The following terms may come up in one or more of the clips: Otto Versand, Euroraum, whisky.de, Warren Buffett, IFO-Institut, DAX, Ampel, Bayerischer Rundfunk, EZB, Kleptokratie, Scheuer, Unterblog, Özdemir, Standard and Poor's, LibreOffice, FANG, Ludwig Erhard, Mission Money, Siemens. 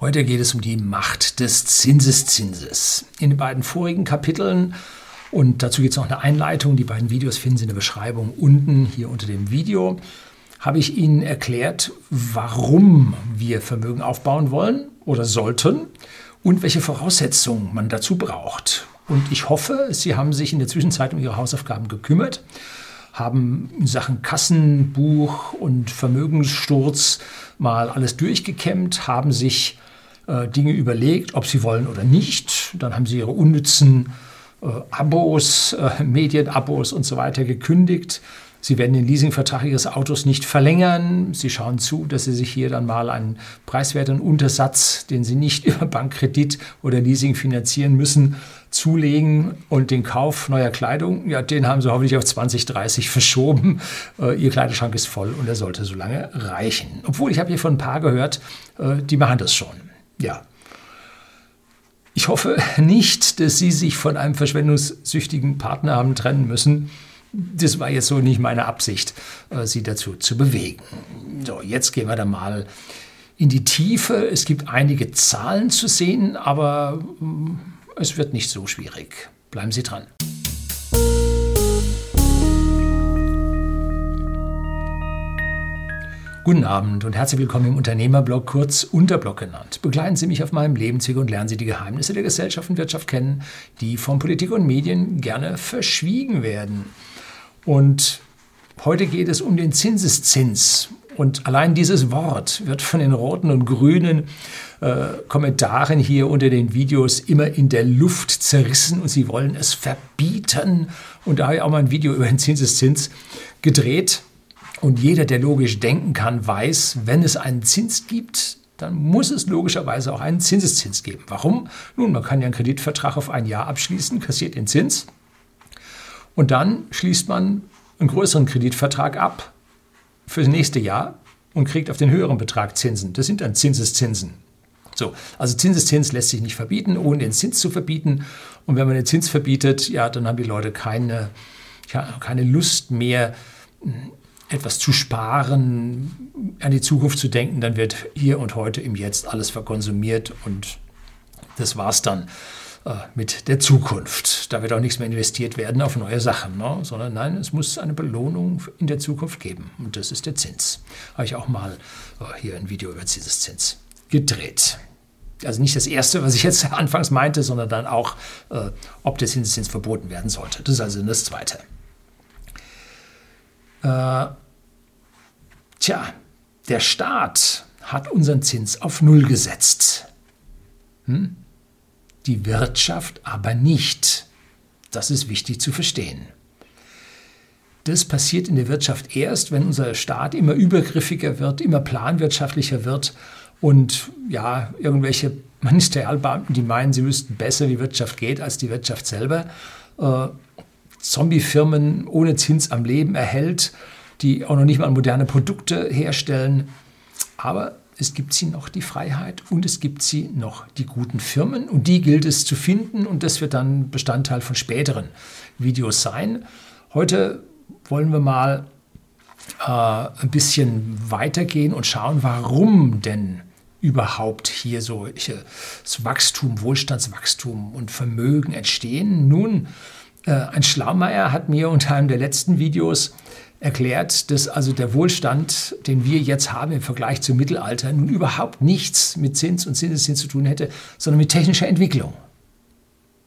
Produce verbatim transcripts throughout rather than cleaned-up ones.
Heute geht es um die Macht des Zinseszinses. In den beiden vorigen Kapiteln, und dazu gibt es noch eine Einleitung, die beiden Videos finden Sie in der Beschreibung unten hier unter dem Video, habe ich Ihnen erklärt, warum wir Vermögen aufbauen wollen oder sollten und welche Voraussetzungen man dazu braucht. Und ich hoffe, Sie haben sich in der Zwischenzeit um Ihre Hausaufgaben gekümmert, haben in Sachen Kassenbuch und Vermögenssturz mal alles durchgekämmt, haben sich äh, Dinge überlegt, ob sie wollen oder nicht. Dann haben sie ihre unnützen äh, Abos, äh, Medienabos und so weiter gekündigt. Sie werden den Leasingvertrag Ihres Autos nicht verlängern. Sie schauen zu, dass Sie sich hier dann mal einen preiswerten Untersatz, den Sie nicht über Bankkredit oder Leasing finanzieren müssen, zulegen. Und den Kauf neuer Kleidung, ja, den haben Sie hoffentlich auf zwanzig dreißig verschoben. Äh, Ihr Kleiderschrank ist voll und er sollte so lange reichen. Obwohl, ich habe hier von ein paar gehört, äh, die machen das schon. Ja. Ich hoffe nicht, dass Sie sich von einem verschwendungssüchtigen Partner haben trennen müssen. Das war jetzt so nicht meine Absicht, Sie dazu zu bewegen. So, jetzt gehen wir dann mal in die Tiefe. Es gibt einige Zahlen zu sehen, aber es wird nicht so schwierig. Bleiben Sie dran. Guten Abend und herzlich willkommen im Unternehmerblog, kurz Unterblog genannt. Begleiten Sie mich auf meinem Lebensweg und lernen Sie die Geheimnisse der Gesellschaft und Wirtschaft kennen, die von Politik und Medien gerne verschwiegen werden. Und heute geht es um den Zinseszins. Und allein dieses Wort wird von den roten und grünen äh, Kommentaren hier unter den Videos immer in der Luft zerrissen und sie wollen es verbieten. Und da habe ich auch mal ein Video über den Zinseszins gedreht. Und jeder, der logisch denken kann, weiß, wenn es einen Zins gibt, dann muss es logischerweise auch einen Zinseszins geben. Warum? Nun, man kann ja einen Kreditvertrag auf ein Jahr abschließen, kassiert den Zins. Und dann schließt man einen größeren Kreditvertrag ab für das nächste Jahr und kriegt auf den höheren Betrag Zinsen. Das sind dann Zinseszinsen. So, also Zinseszins lässt sich nicht verbieten, ohne den Zins zu verbieten. Und wenn man den Zins verbietet, ja, dann haben die Leute keine, ja, keine Lust mehr, etwas zu sparen, an die Zukunft zu denken. Dann wird hier und heute im Jetzt alles verkonsumiert und das war's dann mit der Zukunft. Da wird auch nichts mehr investiert werden auf neue Sachen, ne? Sondern nein, es muss eine Belohnung in der Zukunft geben. Und das ist der Zins. Habe ich auch mal oh, hier ein Video über Zinseszins gedreht. Also nicht das Erste, was ich jetzt anfangs meinte, sondern dann auch, äh, ob der Zinseszins verboten werden sollte. Das ist also das Zweite. Äh, tja, der Staat hat unseren Zins auf Null gesetzt. Hm? Die Wirtschaft aber nicht. Das ist wichtig zu verstehen. Das passiert in der Wirtschaft erst, wenn unser Staat immer übergriffiger wird, immer planwirtschaftlicher wird und ja, irgendwelche Ministerialbeamten, die meinen, sie müssten besser, wie Wirtschaft geht, als die Wirtschaft selber, äh, Zombiefirmen ohne Zins am Leben erhält, die auch noch nicht mal moderne Produkte herstellen. Aber es gibt sie noch, die Freiheit, und es gibt sie noch, die guten Firmen. Und die gilt es zu finden und das wird dann Bestandteil von späteren Videos sein. Heute wollen wir mal äh, ein bisschen weitergehen und schauen, warum denn überhaupt hier so das Wachstum, Wohlstandswachstum und Vermögen entstehen. Nun, äh, ein Schlaumeier hat mir unter einem der letzten Videos erklärt, dass also der Wohlstand, den wir jetzt haben im Vergleich zum Mittelalter, nun überhaupt nichts mit Zins und Zinseszins zu tun hätte, sondern mit technischer Entwicklung.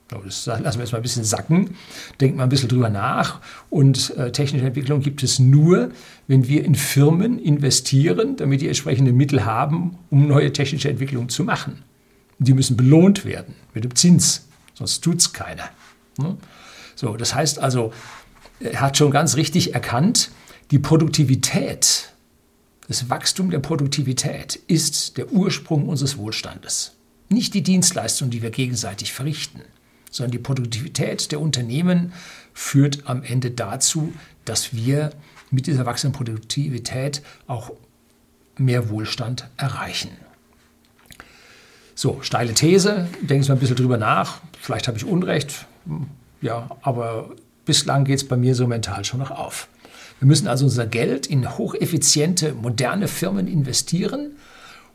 Das lassen wir jetzt mal ein bisschen sacken, denkt mal ein bisschen drüber nach. Und äh, technische Entwicklung gibt es nur, wenn wir in Firmen investieren, damit die entsprechenden Mittel haben, um neue technische Entwicklung zu machen. Die müssen belohnt werden mit dem Zins, sonst tut es keiner. Hm? So, das heißt also, er hat schon ganz richtig erkannt, die Produktivität, das Wachstum der Produktivität ist der Ursprung unseres Wohlstandes. Nicht die Dienstleistung, die wir gegenseitig verrichten, sondern die Produktivität der Unternehmen führt am Ende dazu, dass wir mit dieser wachsenden Produktivität auch mehr Wohlstand erreichen. So, steile These, denke ich mal ein bisschen drüber nach. Vielleicht habe ich Unrecht, ja, aber bislang geht es bei mir so mental schon noch auf. Wir müssen also unser Geld in hocheffiziente, moderne Firmen investieren,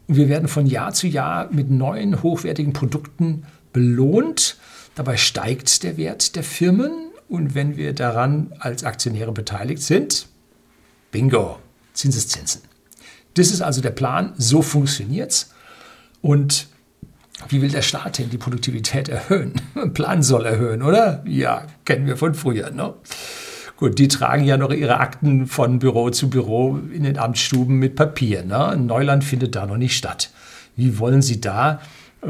Und wir werden von Jahr zu Jahr mit neuen hochwertigen Produkten belohnt. Dabei steigt der Wert der Firmen. Und wenn wir daran als Aktionäre beteiligt sind, bingo, Zinseszinsen. Das ist also der Plan, so funktioniert es. Und wie will der Staat denn die Produktivität erhöhen? Plan soll erhöhen, oder? Ja, kennen wir von früher, ne? Gut, die tragen ja noch ihre Akten von Büro zu Büro in den Amtsstuben mit Papier, ne? Neuland findet da noch nicht statt. Wie wollen sie da äh,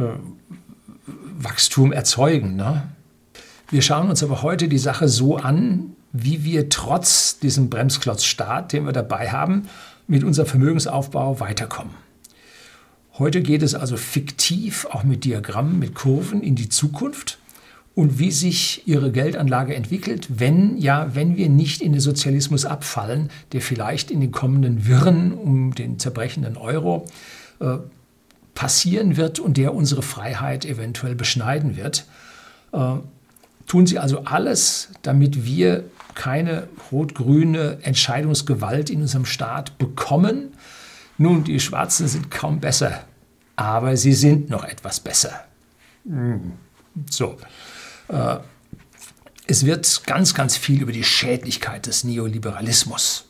Wachstum erzeugen, ne? Wir schauen uns aber heute die Sache so an, wie wir trotz diesem Bremsklotzstaat, den wir dabei haben, mit unserem Vermögensaufbau weiterkommen. Heute geht es also fiktiv, auch mit Diagrammen, mit Kurven in die Zukunft und wie sich Ihre Geldanlage entwickelt, wenn, ja, wenn wir nicht in den Sozialismus abfallen, der vielleicht in den kommenden Wirren um den zerbrechenden Euro äh, passieren wird und der unsere Freiheit eventuell beschneiden wird. Äh, tun Sie also alles, damit wir keine rot-grüne Entscheidungsgewalt in unserem Staat bekommen. Nun, die Schwarzen sind kaum besser, aber sie sind noch etwas besser. So, äh, es wird ganz, ganz viel über die Schädlichkeit des Neoliberalismus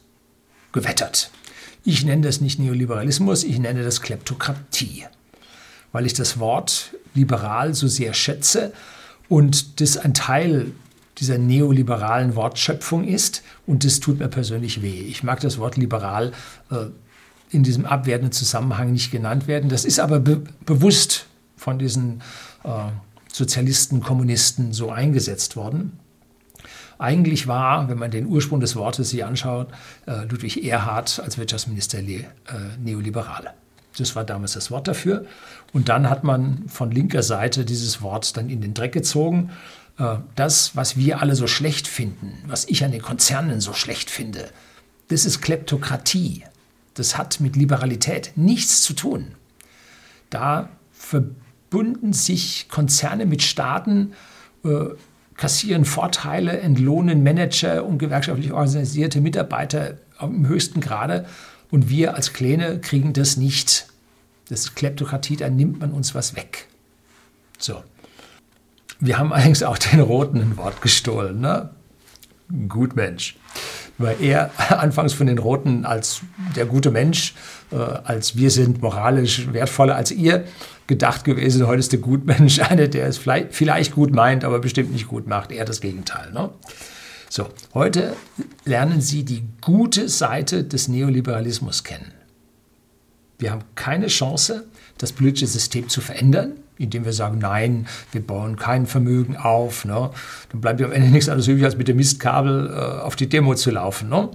gewettert. Ich nenne das nicht Neoliberalismus, ich nenne das Kleptokratie, weil ich das Wort liberal so sehr schätze und das ein Teil dieser neoliberalen Wortschöpfung ist und das tut mir persönlich weh. Ich mag das Wort liberal äh, in diesem abwertenden Zusammenhang nicht genannt werden. Das ist aber be- bewusst von diesen äh, Sozialisten, Kommunisten so eingesetzt worden. Eigentlich war, wenn man den Ursprung des Wortes sich anschaut, äh, Ludwig Erhard als Wirtschaftsminister le- äh, Neoliberale. Das war damals das Wort dafür. Und dann hat man von linker Seite dieses Wort dann in den Dreck gezogen. Äh, das, was wir alle so schlecht finden, was ich an den Konzernen so schlecht finde, das ist Kleptokratie. Das hat mit Liberalität nichts zu tun. Da verbunden sich Konzerne mit Staaten, äh, kassieren Vorteile, entlohnen Manager und gewerkschaftlich organisierte Mitarbeiter im höchsten Grade. Und wir als Kleine kriegen das nicht. Das ist Kleptokratie, da nimmt man uns was weg. So. Wir haben allerdings auch den Roten ein Wort gestohlen, ne? Gut Mensch. Weil er anfangs von den Roten als der gute Mensch, äh, als wir sind moralisch wertvoller als ihr, gedacht gewesen. Heute ist der Gutmensch einer, der es vielleicht, vielleicht gut meint, aber bestimmt nicht gut macht. Eher das Gegenteil, ne? So, heute lernen Sie die gute Seite des Neoliberalismus kennen. Wir haben keine Chance, das politische System zu verändern, indem wir sagen, nein, wir bauen kein Vermögen auf, ne? Dann bleibt ja am Ende nichts anderes übrig, als mit dem Mistkabel äh, auf die Demo zu laufen, ne?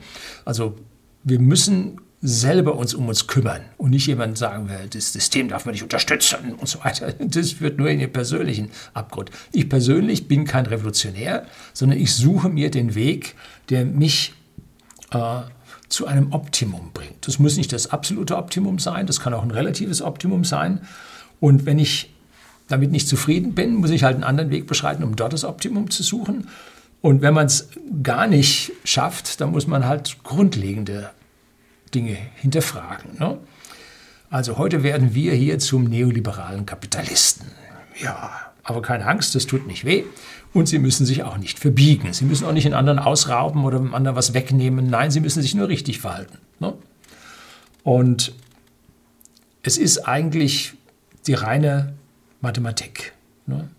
Also wir müssen selber uns um uns kümmern und nicht jemand sagen, das System darf man nicht unterstützen und so weiter. Das führt nur in den persönlichen Abgrund. Ich persönlich bin kein Revolutionär, sondern ich suche mir den Weg, der mich äh, zu einem Optimum bringt. Das muss nicht das absolute Optimum sein, das kann auch ein relatives Optimum sein. Und wenn ich damit nicht zufrieden bin, muss ich halt einen anderen Weg beschreiten, um dort das Optimum zu suchen. Und wenn man es gar nicht schafft, dann muss man halt grundlegende Dinge hinterfragen, ne? Also heute werden wir hier zum neoliberalen Kapitalisten. Ja, aber keine Angst, das tut nicht weh. Und Sie müssen sich auch nicht verbiegen. Sie müssen auch nicht den anderen ausrauben oder dem anderen was wegnehmen. Nein, Sie müssen sich nur richtig verhalten, ne? Und es ist eigentlich die reine Mathematik, ne?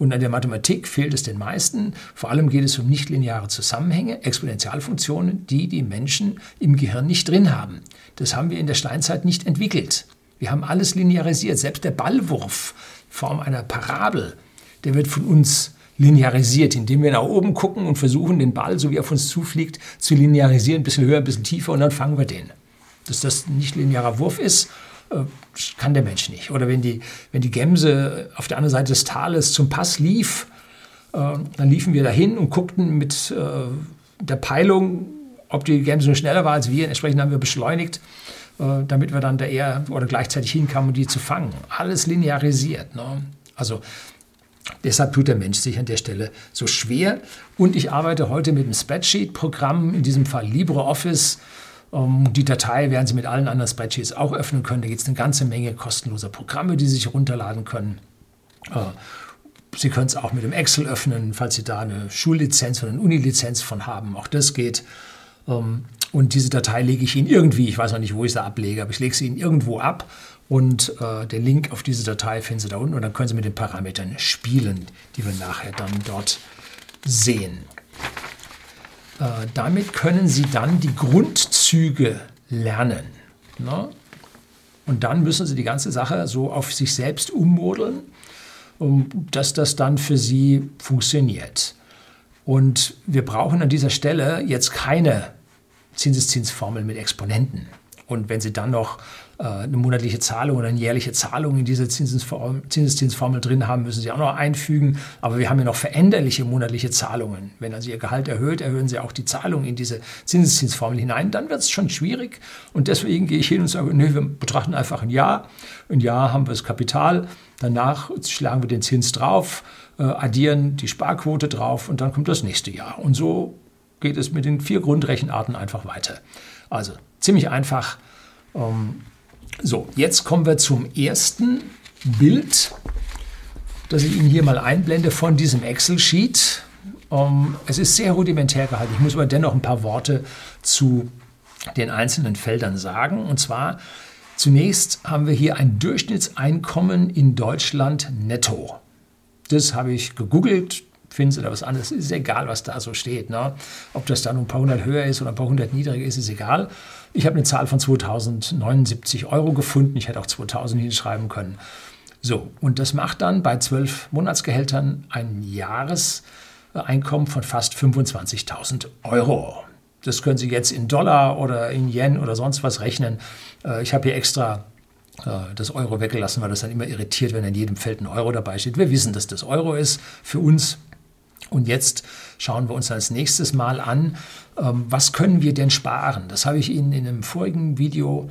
Und an der Mathematik fehlt es den meisten. Vor allem geht es um nichtlineare Zusammenhänge, Exponentialfunktionen, die die Menschen im Gehirn nicht drin haben. Das haben wir in der Steinzeit nicht entwickelt. Wir haben alles linearisiert. Selbst der Ballwurf in Form einer Parabel, der wird von uns linearisiert, indem wir nach oben gucken und versuchen, den Ball, so wie er auf uns zufliegt, zu linearisieren, ein bisschen höher, ein bisschen tiefer und dann fangen wir den. Dass das ein nichtlinearer Wurf ist, kann der Mensch nicht. Oder wenn die, wenn die Gemse auf der anderen Seite des Tales zum Pass lief, äh, dann liefen wir dahin und guckten mit äh, der Peilung, ob die Gemse nur schneller war als wir. Entsprechend haben wir beschleunigt, äh, damit wir dann da eher oder gleichzeitig hinkamen, um die zu fangen. Alles linearisiert, ne? Also deshalb tut der Mensch sich an der Stelle so schwer. Und ich arbeite heute mit einem Spreadsheet-Programm, in diesem Fall LibreOffice, Um, die Datei werden Sie mit allen anderen Spreadsheets auch öffnen können. Da gibt es eine ganze Menge kostenloser Programme, die Sie sich runterladen können. Uh, Sie können es auch mit dem Excel öffnen, falls Sie da eine Schullizenz oder eine Unilizenz von haben. Auch das geht. Um, und diese Datei lege ich Ihnen irgendwie, ich weiß noch nicht, wo ich sie ablege, aber ich lege sie Ihnen irgendwo ab. Und uh, den Link auf diese Datei finden Sie da unten. Und dann können Sie mit den Parametern spielen, die wir nachher dann dort sehen. Damit können Sie dann die Grundzüge lernen. Ne? Und dann müssen Sie die ganze Sache so auf sich selbst ummodeln, um, dass das dann für Sie funktioniert. Und wir brauchen an dieser Stelle jetzt keine Zinseszinsformeln mit Exponenten. Und wenn Sie dann noch äh, eine monatliche Zahlung oder eine jährliche Zahlung in diese Zinseszinsformel, Zinseszinsformel drin haben, müssen Sie auch noch einfügen. Aber wir haben ja noch veränderliche monatliche Zahlungen. Wenn also Ihr Gehalt erhöht, erhöhen Sie auch die Zahlung in diese Zinseszinsformel hinein. Dann wird es schon schwierig. Und deswegen gehe ich hin und sage, nee, wir betrachten einfach ein Jahr. Ein Jahr haben wir das Kapital. Danach schlagen wir den Zins drauf, äh, addieren die Sparquote drauf und dann kommt das nächste Jahr. Und so geht es mit den vier Grundrechenarten einfach weiter. Also ziemlich einfach. So, jetzt kommen wir zum ersten Bild, das ich Ihnen hier mal einblende von diesem Excel-Sheet. Es ist sehr rudimentär gehalten. Ich muss aber dennoch ein paar Worte zu den einzelnen Feldern sagen. Und zwar zunächst haben wir hier ein Durchschnittseinkommen in Deutschland netto. Das habe ich gegoogelt. Finden Sie da was anderes, ist egal, was da so steht. Ne? Ob das dann ein paar hundert höher ist oder ein paar hundert niedriger ist, ist egal. Ich habe eine Zahl von zweitausendneunundsiebzig Euro gefunden. Ich hätte auch zweitausend hinschreiben können. So, und das macht dann bei zwölf Monatsgehältern ein Jahreseinkommen von fast fünfundzwanzigtausend Euro. Das können Sie jetzt in Dollar oder in Yen oder sonst was rechnen. Ich habe hier extra das Euro weggelassen, weil das dann immer irritiert, wenn in jedem Feld ein Euro dabei steht. Wir wissen, dass das Euro ist für uns. Und jetzt schauen wir uns als nächstes mal an, was können wir denn sparen? Das habe ich Ihnen in einem vorigen Video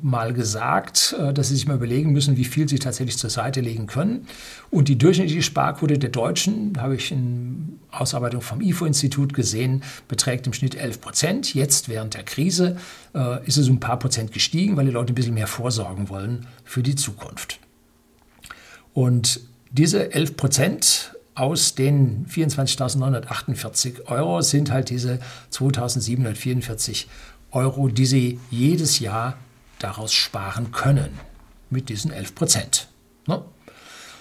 mal gesagt, dass Sie sich mal überlegen müssen, wie viel Sie tatsächlich zur Seite legen können. Und die durchschnittliche Sparquote der Deutschen, habe ich in Ausarbeitung vom I F O-Institut gesehen, beträgt im Schnitt elf Prozent. Jetzt während der Krise ist es um ein paar Prozent gestiegen, weil die Leute ein bisschen mehr vorsorgen wollen für die Zukunft. Und diese elf Prozent aus den vierundzwanzigtausendneunhundertachtundvierzig Euro sind halt diese zweitausendsiebenhundertvierundvierzig Euro, die Sie jedes Jahr daraus sparen können. Mit diesen elf Prozent. Ne?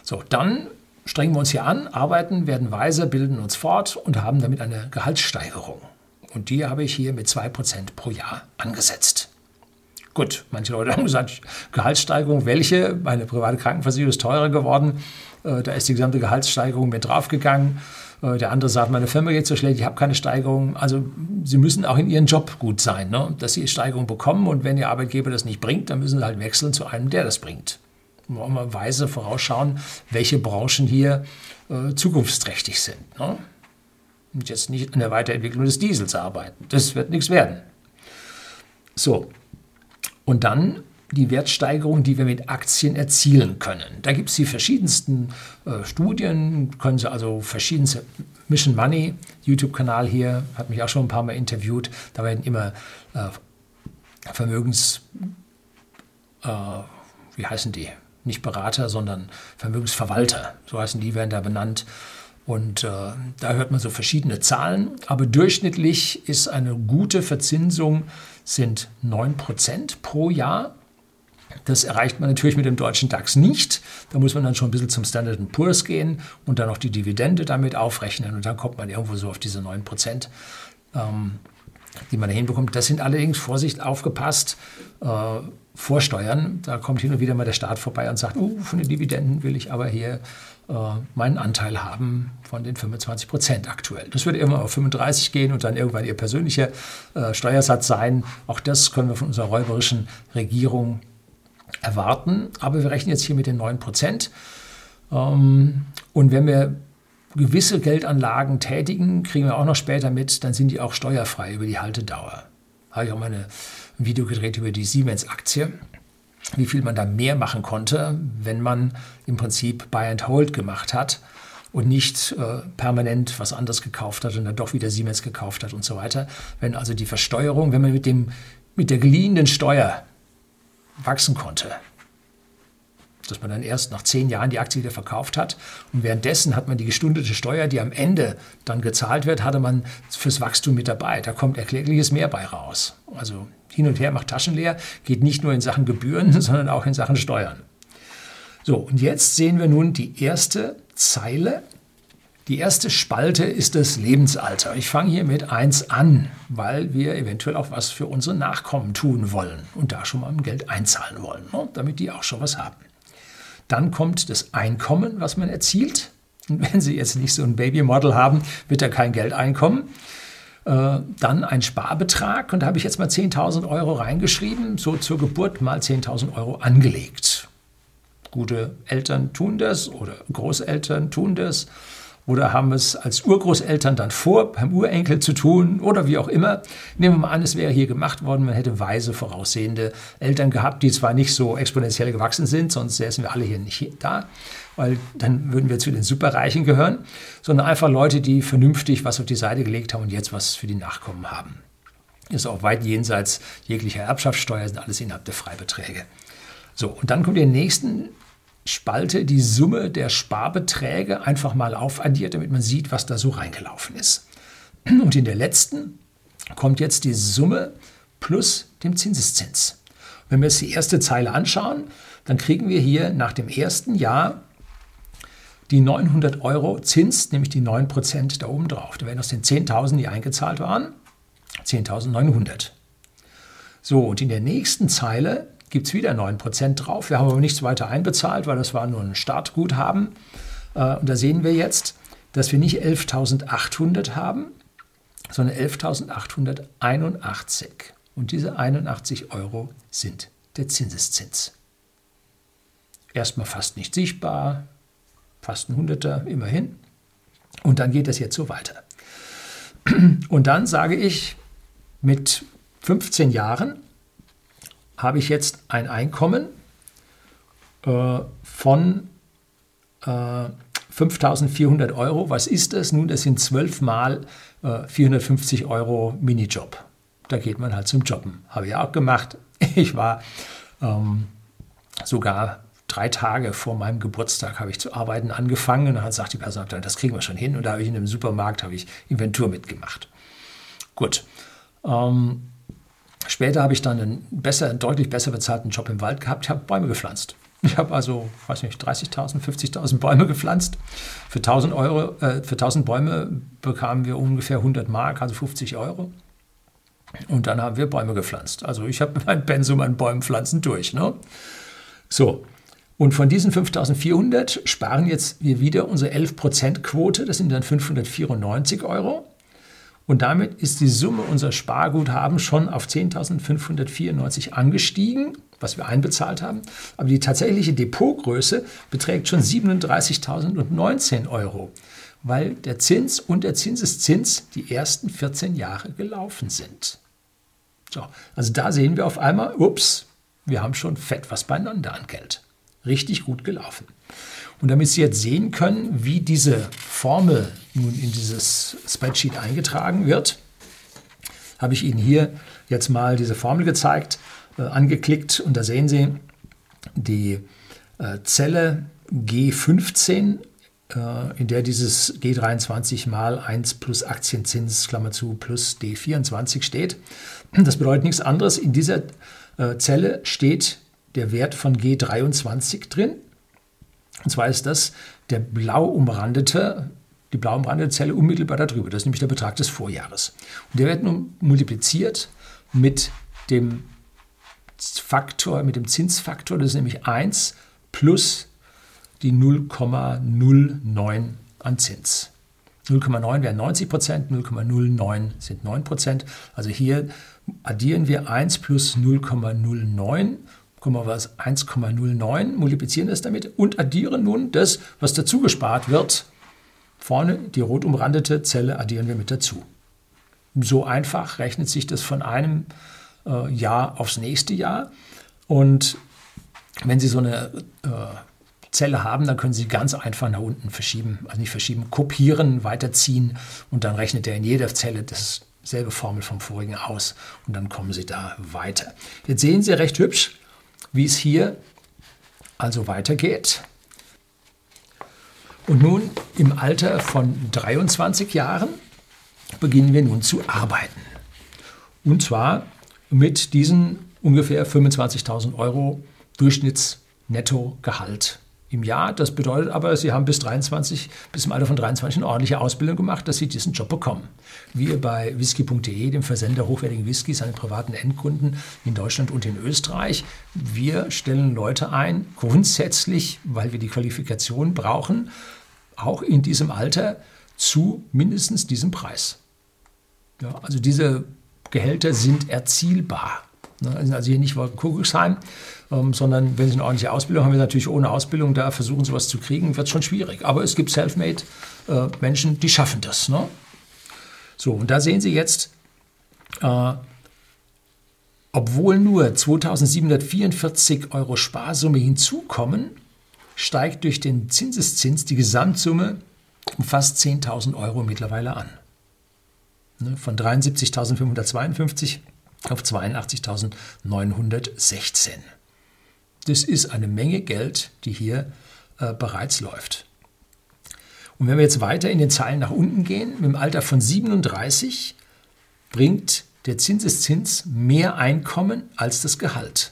So, dann strengen wir uns hier an, arbeiten, werden weiser, bilden uns fort und haben damit eine Gehaltssteigerung. Und die habe ich hier mit zwei Prozent pro Jahr angesetzt. Gut, manche Leute haben gesagt, Gehaltssteigerung, welche? Meine private Krankenversicherung ist teurer geworden. Da ist die gesamte Gehaltssteigerung mit draufgegangen. Der andere sagt, meine Firma geht so schlecht, ich habe keine Steigerung. Also Sie müssen auch in Ihrem Job gut sein, ne? Dass Sie Steigerung bekommen. Und wenn Ihr Arbeitgeber das nicht bringt, dann müssen Sie halt wechseln zu einem, der das bringt. Wir wollen mal weise vorausschauen, welche Branchen hier äh, zukunftsträchtig sind. Ne? Und jetzt nicht an der Weiterentwicklung des Diesels arbeiten. Das wird nichts werden. So, und dann die Wertsteigerung, die wir mit Aktien erzielen können. Da gibt es die verschiedensten äh, Studien, können Sie also verschiedenste, Mission Money, YouTube-Kanal hier, hat mich auch schon ein paar Mal interviewt, da werden immer äh, Vermögens, äh, wie heißen die, nicht Berater, sondern Vermögensverwalter, so heißen die, werden da benannt. Und äh, da hört man so verschiedene Zahlen, aber durchschnittlich ist eine gute Verzinsung, sind neun Prozent pro Jahr. Das erreicht man natürlich mit dem deutschen DAX nicht. Da muss man dann schon ein bisschen zum Standard and Poor's gehen und dann auch die Dividende damit aufrechnen. Und dann kommt man irgendwo so auf diese neun Prozent, ähm, die man da hinbekommt. Das sind allerdings, Vorsicht, aufgepasst, äh, Vorsteuern. Da kommt hin und wieder mal der Staat vorbei und sagt, oh, von den Dividenden will ich aber hier äh, meinen Anteil haben von den fünfundzwanzig Prozent aktuell. Das würde immer auf fünfunddreißig gehen und dann irgendwann Ihr persönlicher äh, Steuersatz sein. Auch das können wir von unserer räuberischen Regierung erwarten, aber wir rechnen jetzt hier mit den neun Prozent. Und wenn wir gewisse Geldanlagen tätigen, kriegen wir auch noch später mit, dann sind die auch steuerfrei über die Haltedauer. Habe ich auch mal ein Video gedreht über die Siemens-Aktie, wie viel man da mehr machen konnte, wenn man im Prinzip Buy and Hold gemacht hat und nicht äh, permanent was anderes gekauft hat und dann doch wieder Siemens gekauft hat und so weiter. Wenn also die Versteuerung, wenn man mit dem mit der geliehenen Steuer wachsen konnte. Dass man dann erst nach zehn Jahren die Aktie wieder verkauft hat. Und währenddessen hat man die gestundete Steuer, die am Ende dann gezahlt wird, hatte man fürs Wachstum mit dabei. Da kommt erklägliches mehr bei raus. Also hin und her macht Taschen leer, geht nicht nur in Sachen Gebühren, sondern auch in Sachen Steuern. So, und jetzt sehen wir nun die erste Zeile. Die erste Spalte ist das Lebensalter. Ich fange hier mit eins an, weil wir eventuell auch was für unsere Nachkommen tun wollen und da schon mal Geld einzahlen wollen, ne? Damit die auch schon was haben. Dann kommt das Einkommen, was man erzielt. Und wenn Sie jetzt nicht so ein Babymodel haben, wird da kein Geld einkommen. Äh, dann ein Sparbetrag. Und da habe ich jetzt mal zehntausend Euro reingeschrieben, so zur Geburt mal zehntausend Euro angelegt. Gute Eltern tun das oder Großeltern tun das oder haben es als Urgroßeltern dann vor, beim Urenkel zu tun oder wie auch immer. Nehmen wir mal an, es wäre hier gemacht worden, man hätte weise, voraussehende Eltern gehabt, die zwar nicht so exponentiell gewachsen sind, sonst säßen wir alle hier nicht da, weil dann würden wir zu den Superreichen gehören, sondern einfach Leute, die vernünftig was auf die Seite gelegt haben und jetzt was für die Nachkommen haben. Ist auch weit jenseits jeglicher Erbschaftssteuer, sind alles innerhalb der Freibeträge. So, und dann kommt in der nächsten Spalte die Summe der Sparbeträge einfach mal aufaddiert, damit man sieht, was da so reingelaufen ist. Und in der letzten kommt jetzt die Summe plus dem Zinseszins. Wenn wir jetzt die erste Zeile anschauen, dann kriegen wir hier nach dem ersten Jahr die neunhundert Euro Zins, nämlich die neun Prozent da oben drauf. Da werden aus den zehntausend, die eingezahlt waren, zehntausendneunhundert. So, und in der nächsten Zeile gibt es wieder neun Prozent drauf. Wir haben aber nichts weiter einbezahlt, weil das war nur ein Startguthaben. Und da sehen wir jetzt, dass wir nicht elftausendachthundert haben, sondern elftausendachthunderteinundachtzig. Und diese einundachtzig Euro sind der Zinseszins. Erstmal fast nicht sichtbar, fast ein Hunderter, immerhin. Und dann geht das jetzt so weiter. Und dann sage ich, mit fünfzehn Jahren habe ich jetzt ein Einkommen äh, von äh, fünftausendvierhundert Euro. Was ist das? Nun, das sind zwölf mal äh, vierhundertfünfzig Euro Minijob. Da geht man halt zum Jobben. Habe ich auch gemacht. Ich war ähm, sogar drei Tage vor meinem Geburtstag habe ich zu arbeiten angefangen. Und dann sagt die Personalabteilung, das kriegen wir schon hin. Und da habe ich in einem Supermarkt habe ich Inventur mitgemacht. Gut. Ähm, Später habe ich dann einen besser, einen deutlich besser bezahlten Job im Wald gehabt. Ich habe Bäume gepflanzt. Ich habe also, weiß nicht, dreißigtausend, fünfzigtausend Bäume gepflanzt. Für tausend Euro, äh, für tausend Bäume bekamen wir ungefähr hundert Mark, also fünfzig Euro. Und dann haben wir Bäume gepflanzt. Also ich habe mein Pensum an Bäumen pflanzen durch. Ne? So, und von diesen fünftausendvierhundert sparen jetzt wir wieder unsere elf Prozent Quote. Das sind dann fünfhundertvierundneunzig Euro. Und damit ist die Summe unserer Sparguthaben schon auf zehntausendfünfhundertvierundneunzig angestiegen, was wir einbezahlt haben. Aber die tatsächliche Depotgröße beträgt schon siebenunddreißigtausendneunzehn Euro, weil der Zins und der Zinseszins die ersten vierzehn Jahre gelaufen sind. So, also da sehen wir auf einmal, ups, wir haben schon fett was beieinander an Geld. Richtig gut gelaufen. Und damit Sie jetzt sehen können, wie diese Formel nun in dieses Spreadsheet eingetragen wird, habe ich Ihnen hier jetzt mal diese Formel gezeigt, äh, angeklickt. Und da sehen Sie die äh, Zelle G fünfzehn, äh, in der dieses G dreiundzwanzig mal eins plus Aktienzins, Klammer zu, plus D vierundzwanzig steht. Das bedeutet nichts anderes. In dieser äh, Zelle steht der Wert von G dreiundzwanzig drin. Und zwar ist das der blau umrandete, die blau umrandete Zelle unmittelbar darüber. Das ist nämlich der Betrag des Vorjahres. Und der wird nun multipliziert mit dem Faktor, mit dem Zinsfaktor, das ist nämlich eins plus die null Komma null neun an Zins. null Komma neun wären neunzig Prozent, null Komma null neun sind neun Prozent. Also hier addieren wir eins plus null Komma null neun. Was eins Komma null neun, multiplizieren das damit und addieren nun das, was dazu gespart wird. Vorne die rot umrandete Zelle addieren wir mit dazu. So einfach rechnet sich das von einem äh, Jahr aufs nächste Jahr. Und wenn Sie so eine äh, Zelle haben, dann können Sie ganz einfach nach unten verschieben, also nicht verschieben, kopieren, weiterziehen und dann rechnet er in jeder Zelle das selbe Formel vom vorigen aus und dann kommen Sie da weiter. Jetzt sehen Sie recht hübsch, wie es hier also weitergeht. Und nun im Alter von dreiundzwanzig Jahren beginnen wir nun zu arbeiten. Und zwar mit diesen ungefähr fünfundzwanzigtausend Euro Durchschnittsnettogehalt im Jahr. Das bedeutet aber, Sie haben bis dreiundzwanzig, bis im Alter von dreiundzwanzig eine ordentliche Ausbildung gemacht, dass Sie diesen Job bekommen. Wir bei whisky punkt de, dem Versender hochwertigen Whiskys an privaten Endkunden in Deutschland und in Österreich, wir stellen Leute ein, grundsätzlich, weil wir die Qualifikation brauchen, auch in diesem Alter zu mindestens diesem Preis. Ja, also diese Gehälter sind erzielbar. Also hier nicht Kuckucksheim, ähm, sondern wenn Sie eine ordentliche Ausbildung haben, wir natürlich ohne Ausbildung da versuchen, sowas zu kriegen, wird schon schwierig. Aber es gibt selfmade äh, Menschen, die schaffen das. Ne? So, und da sehen Sie jetzt, äh, obwohl nur zweitausendsiebenhundertvierundvierzig Euro Sparsumme hinzukommen, steigt durch den Zinseszins die Gesamtsumme um fast zehntausend Euro mittlerweile an. Ne? Von dreiundsiebzigtausendfünfhundertzweiundfünfzig auf zweiundachtzigtausendneunhundertsechzehn. Das ist eine Menge Geld, die hier äh, bereits läuft. Und wenn wir jetzt weiter in den Zeilen nach unten gehen, mit dem Alter von siebenunddreißig bringt der Zinseszins mehr Einkommen als das Gehalt.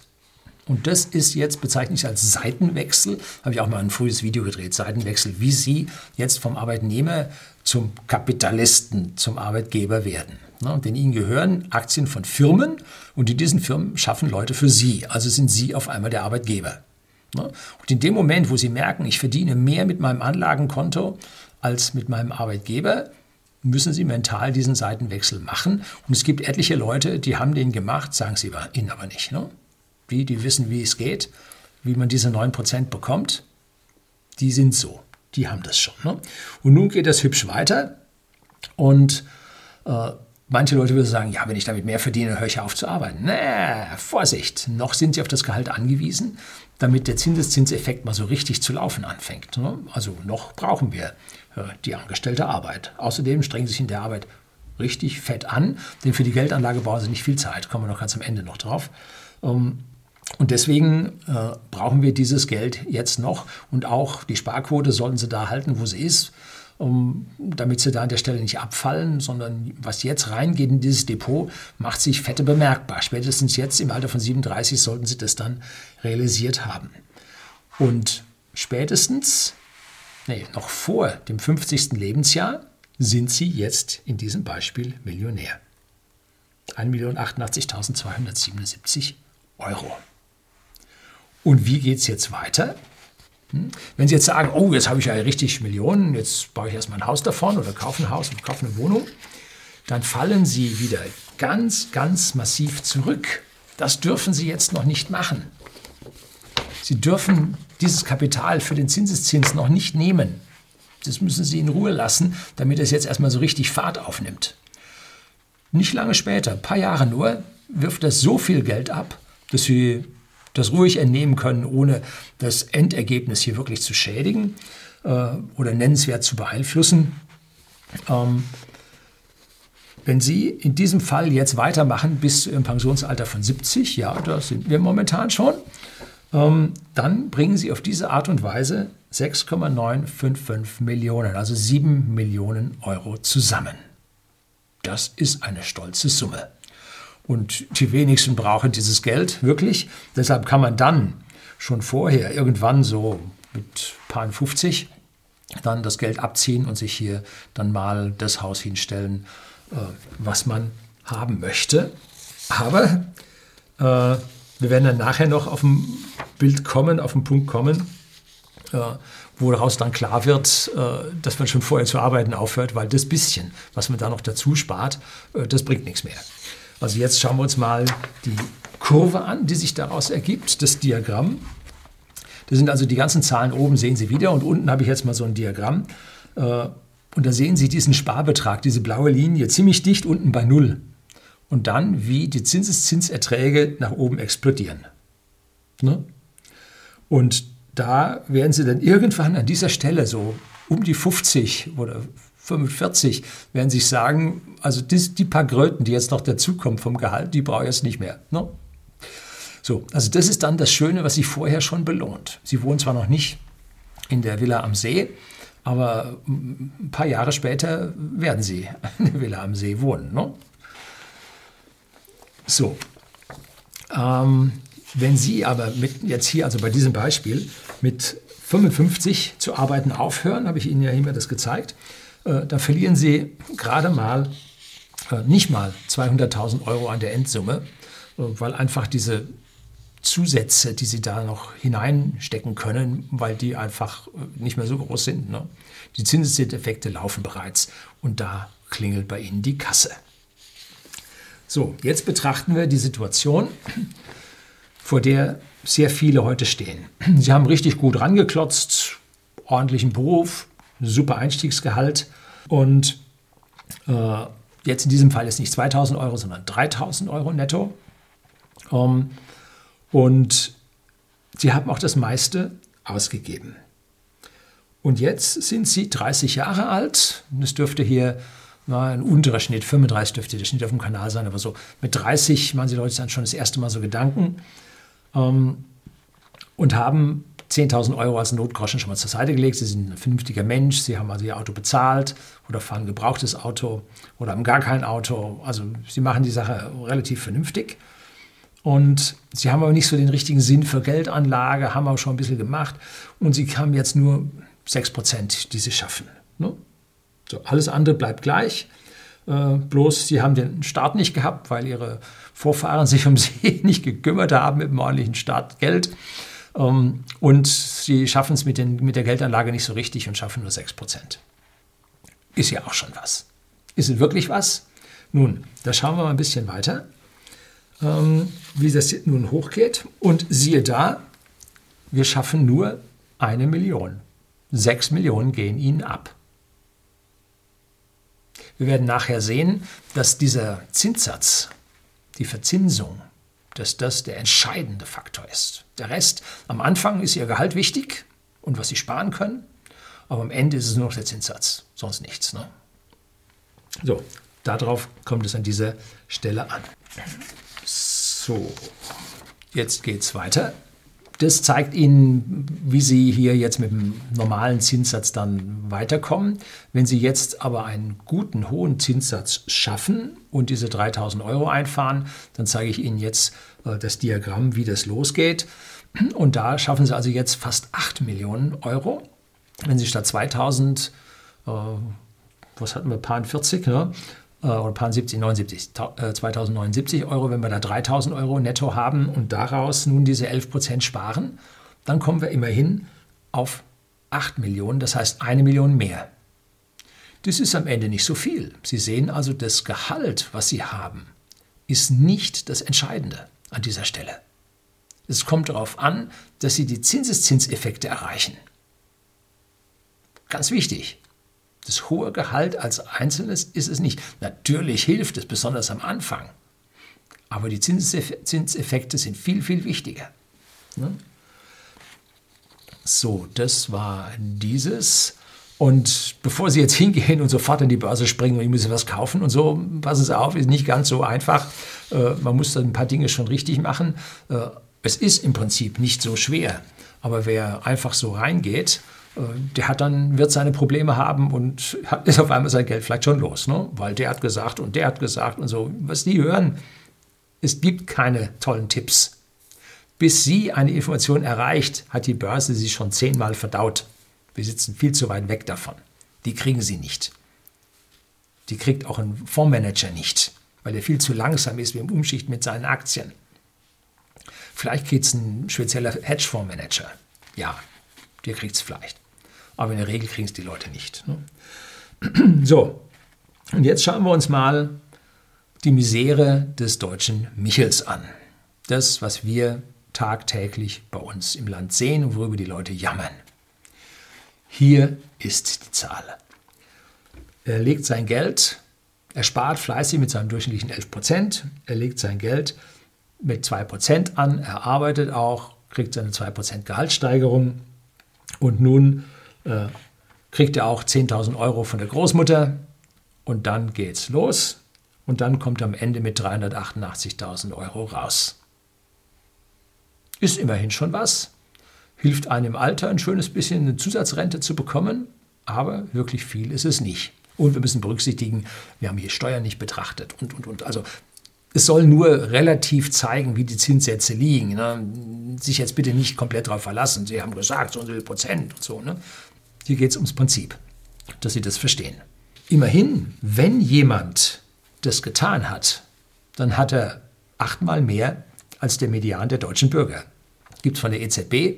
Und das ist jetzt, bezeichne ich als Seitenwechsel, habe ich auch mal ein frühes Video gedreht, Seitenwechsel, wie Sie jetzt vom Arbeitnehmer zum Kapitalisten, zum Arbeitgeber werden. Ne? Denn Ihnen gehören Aktien von Firmen und in diesen Firmen schaffen Leute für Sie. Also sind Sie auf einmal der Arbeitgeber. Ne? Und in dem Moment, wo Sie merken, ich verdiene mehr mit meinem Anlagenkonto als mit meinem Arbeitgeber, müssen Sie mental diesen Seitenwechsel machen. Und es gibt etliche Leute, die haben den gemacht, sagen Sie Ihnen aber nicht, ne? Die, die wissen, wie es geht, wie man diese neun Prozent bekommt, die sind so, die haben das schon. Ne? Und nun geht das hübsch weiter und äh, manche Leute würden sagen, ja, wenn ich damit mehr verdiene, höre ich auf zu arbeiten. Na, Vorsicht, noch sind sie auf das Gehalt angewiesen, damit der Zinseszinseffekt mal so richtig zu laufen anfängt. Ne? Also noch brauchen wir äh, die angestellte Arbeit. Außerdem strengen sich in der Arbeit richtig fett an, denn für die Geldanlage brauchen sie nicht viel Zeit, kommen wir noch ganz am Ende noch drauf. Ähm, Und deswegen äh, brauchen wir dieses Geld jetzt noch. Und auch die Sparquote sollten Sie da halten, wo sie ist, um, damit Sie da an der Stelle nicht abfallen, sondern was jetzt reingeht in dieses Depot, macht sich fette bemerkbar. Spätestens jetzt im Alter von siebenunddreißig sollten Sie das dann realisiert haben. Und spätestens, nee, noch vor dem fünfzigsten Lebensjahr sind Sie jetzt in diesem Beispiel Millionär. eine Million achtundachtzigtausendzweihundertsiebenundsiebzig Euro. Und wie geht es jetzt weiter? Wenn Sie jetzt sagen, oh, jetzt habe ich ja richtig Millionen, jetzt baue ich erstmal ein Haus davon oder kaufe ein Haus und kaufe eine Wohnung, dann fallen Sie wieder ganz, ganz massiv zurück. Das dürfen Sie jetzt noch nicht machen. Sie dürfen dieses Kapital für den Zinseszins noch nicht nehmen. Das müssen Sie in Ruhe lassen, damit es jetzt erstmal so richtig Fahrt aufnimmt. Nicht lange später, ein paar Jahre nur, wirft das so viel Geld ab, dass Sie das ruhig entnehmen können, ohne das Endergebnis hier wirklich zu schädigen äh, oder nennenswert zu beeinflussen. Ähm, wenn Sie in diesem Fall jetzt weitermachen bis zum Pensionsalter von siebzig, ja, da sind wir momentan schon, ähm, dann bringen Sie auf diese Art und Weise sechs Komma neun fünf fünf Millionen, also sieben Millionen Euro zusammen. Das ist eine stolze Summe. Und die wenigsten brauchen dieses Geld wirklich. Deshalb kann man dann schon vorher, irgendwann so mit paar fünfzig, dann das Geld abziehen und sich hier dann mal das Haus hinstellen, was man haben möchte. Aber äh, wir werden dann nachher noch auf dem Bild kommen, auf den Punkt kommen, äh, woraus dann klar wird, dass man schon vorher zu arbeiten aufhört, weil das bisschen, was man da noch dazu spart, das bringt nichts mehr. Also jetzt schauen wir uns mal die Kurve an, die sich daraus ergibt, das Diagramm. Das sind also die ganzen Zahlen oben, sehen Sie wieder. Und unten habe ich jetzt mal so ein Diagramm. Und da sehen Sie diesen Sparbetrag, diese blaue Linie, ziemlich dicht unten bei Null. Und dann, wie die Zinseszinserträge nach oben explodieren. Ne? Und da werden Sie dann irgendwann an dieser Stelle so um die fünfzig oder fünfundvierzig werden sich sagen, also dis, die paar Kröten, die jetzt noch dazukommen vom Gehalt, die brauche ich jetzt nicht mehr. Ne? So, also das ist dann das Schöne, was sich vorher schon belohnt. Sie wohnen zwar noch nicht in der Villa am See, aber ein paar Jahre später werden sie in der Villa am See wohnen. Ne? So, ähm, wenn Sie aber mit, jetzt hier, also bei diesem Beispiel, mit fünfundfünfzig zu arbeiten aufhören, habe ich Ihnen ja immer das gezeigt, äh, dann verlieren Sie gerade mal, äh, nicht mal zweihunderttausend Euro an der Endsumme, äh, weil einfach diese Zusätze, die Sie da noch hineinstecken können, weil die einfach äh, nicht mehr so groß sind, ne? Die Zinseszinseffekte laufen bereits und da klingelt bei Ihnen die Kasse. So, jetzt betrachten wir die Situation, vor der sehr viele heute stehen. Sie haben richtig gut rangeklotzt, ordentlichen Beruf, super Einstiegsgehalt und äh, jetzt in diesem Fall ist nicht zweitausend Euro, sondern dreitausend Euro netto. Um, und Sie haben auch das meiste ausgegeben. Und jetzt sind Sie dreißig Jahre alt, das dürfte hier... Na, ein unterer Schnitt, fünfunddreißig dürfte der Schnitt auf dem Kanal sein, aber so mit dreißig machen sich Leute dann schon das erste Mal so Gedanken ähm, und haben zehntausend Euro als Notgroschen schon mal zur Seite gelegt. Sie sind ein vernünftiger Mensch, Sie haben also Ihr Auto bezahlt oder fahren gebrauchtes Auto oder haben gar kein Auto. Also Sie machen die Sache relativ vernünftig und Sie haben aber nicht so den richtigen Sinn für Geldanlage, haben auch schon ein bisschen gemacht und Sie haben jetzt nur sechs Prozent, die Sie schaffen, ne? So, alles andere bleibt gleich, äh, bloß sie haben den Staat nicht gehabt, weil ihre Vorfahren sich um sie nicht gekümmert haben mit dem ordentlichen Startgeld ähm, und sie schaffen es mit, den, mit der Geldanlage nicht so richtig und schaffen nur sechs Prozent. Ist ja auch schon was. Ist es wirklich was? Nun, da schauen wir mal ein bisschen weiter, ähm, wie das nun hochgeht und siehe da, wir schaffen nur eine Million. Sechs Millionen gehen ihnen ab. Wir werden nachher sehen, dass dieser Zinssatz, die Verzinsung, dass das der entscheidende Faktor ist. Der Rest, am Anfang ist Ihr Gehalt wichtig und was Sie sparen können, aber am Ende ist es nur noch der Zinssatz, sonst nichts, ne? So, darauf kommt es an dieser Stelle an. So, jetzt geht es weiter. Das zeigt Ihnen, wie Sie hier jetzt mit dem normalen Zinssatz dann weiterkommen. Wenn Sie jetzt aber einen guten, hohen Zinssatz schaffen und diese dreitausend Euro einfahren, dann zeige ich Ihnen jetzt äh, das Diagramm, wie das losgeht. Und da schaffen Sie also jetzt fast acht Millionen Euro. Wenn Sie statt zweitausend, äh, was hatten wir, vierzig, ne? äh, oder siebzig, neunundsiebzig, äh, zweitausendneunundsiebzig Euro, wenn wir da dreitausend Euro netto haben und daraus nun diese elf Prozent sparen, dann kommen wir immerhin auf acht Millionen, das heißt eine Million mehr. Das ist am Ende nicht so viel. Sie sehen also, das Gehalt, was Sie haben, ist nicht das Entscheidende an dieser Stelle. Es kommt darauf an, dass Sie die Zinseszinseffekte erreichen. Ganz wichtig. Das hohe Gehalt als Einzelnes ist es nicht. Natürlich hilft es, besonders am Anfang. Aber die Zinseffekte sind viel, viel wichtiger. So, das war dieses. Und bevor Sie jetzt hingehen und sofort in die Börse springen und Sie müssen was kaufen und so, passen Sie auf, ist nicht ganz so einfach. Man muss da ein paar Dinge schon richtig machen. Es ist im Prinzip nicht so schwer. Aber wer einfach so reingeht, der hat dann, wird seine Probleme haben und hat, ist auf einmal sein Geld vielleicht schon los, ne? Weil der hat gesagt und der hat gesagt und so. Was die hören, es gibt keine tollen Tipps. Bis sie eine Information erreicht, hat die Börse sie schon zehnmal verdaut. Wir sitzen viel zu weit weg davon. Die kriegen sie nicht. Die kriegt auch ein Fondsmanager nicht, weil er viel zu langsam ist im Umschicht mit seinen Aktien. Vielleicht kriegt es ein spezieller Hedgefondsmanager. Ja, der kriegt es vielleicht. Aber in der Regel kriegen es die Leute nicht, ne? So, und jetzt schauen wir uns mal die Misere des deutschen Michels an. Das, was wir tagtäglich bei uns im Land sehen und worüber die Leute jammern. Hier ist die Zahl. Er legt sein Geld, er spart fleißig mit seinem durchschnittlichen elf Prozent, er legt sein Geld mit zwei Prozent an, er arbeitet auch, kriegt seine zwei Prozent Gehaltssteigerung. Und nun äh, kriegt er auch zehntausend Euro von der Großmutter und dann geht's los und dann kommt am Ende mit dreihundertachtundachtzigtausend Euro raus. Ist immerhin schon was, hilft einem im Alter ein schönes bisschen eine Zusatzrente zu bekommen, aber wirklich viel ist es nicht. Und wir müssen berücksichtigen, wir haben hier Steuern nicht betrachtet und, und, und. Also es soll nur relativ zeigen, wie die Zinssätze liegen. Ne? Sich jetzt bitte nicht komplett darauf verlassen. Sie haben gesagt, so und so viel Prozent und so. Ne? Hier geht es ums Prinzip, dass Sie das verstehen. Immerhin, wenn jemand das getan hat, dann hat er achtmal mehr als der Median der deutschen Bürger. Gibt es von der E Z B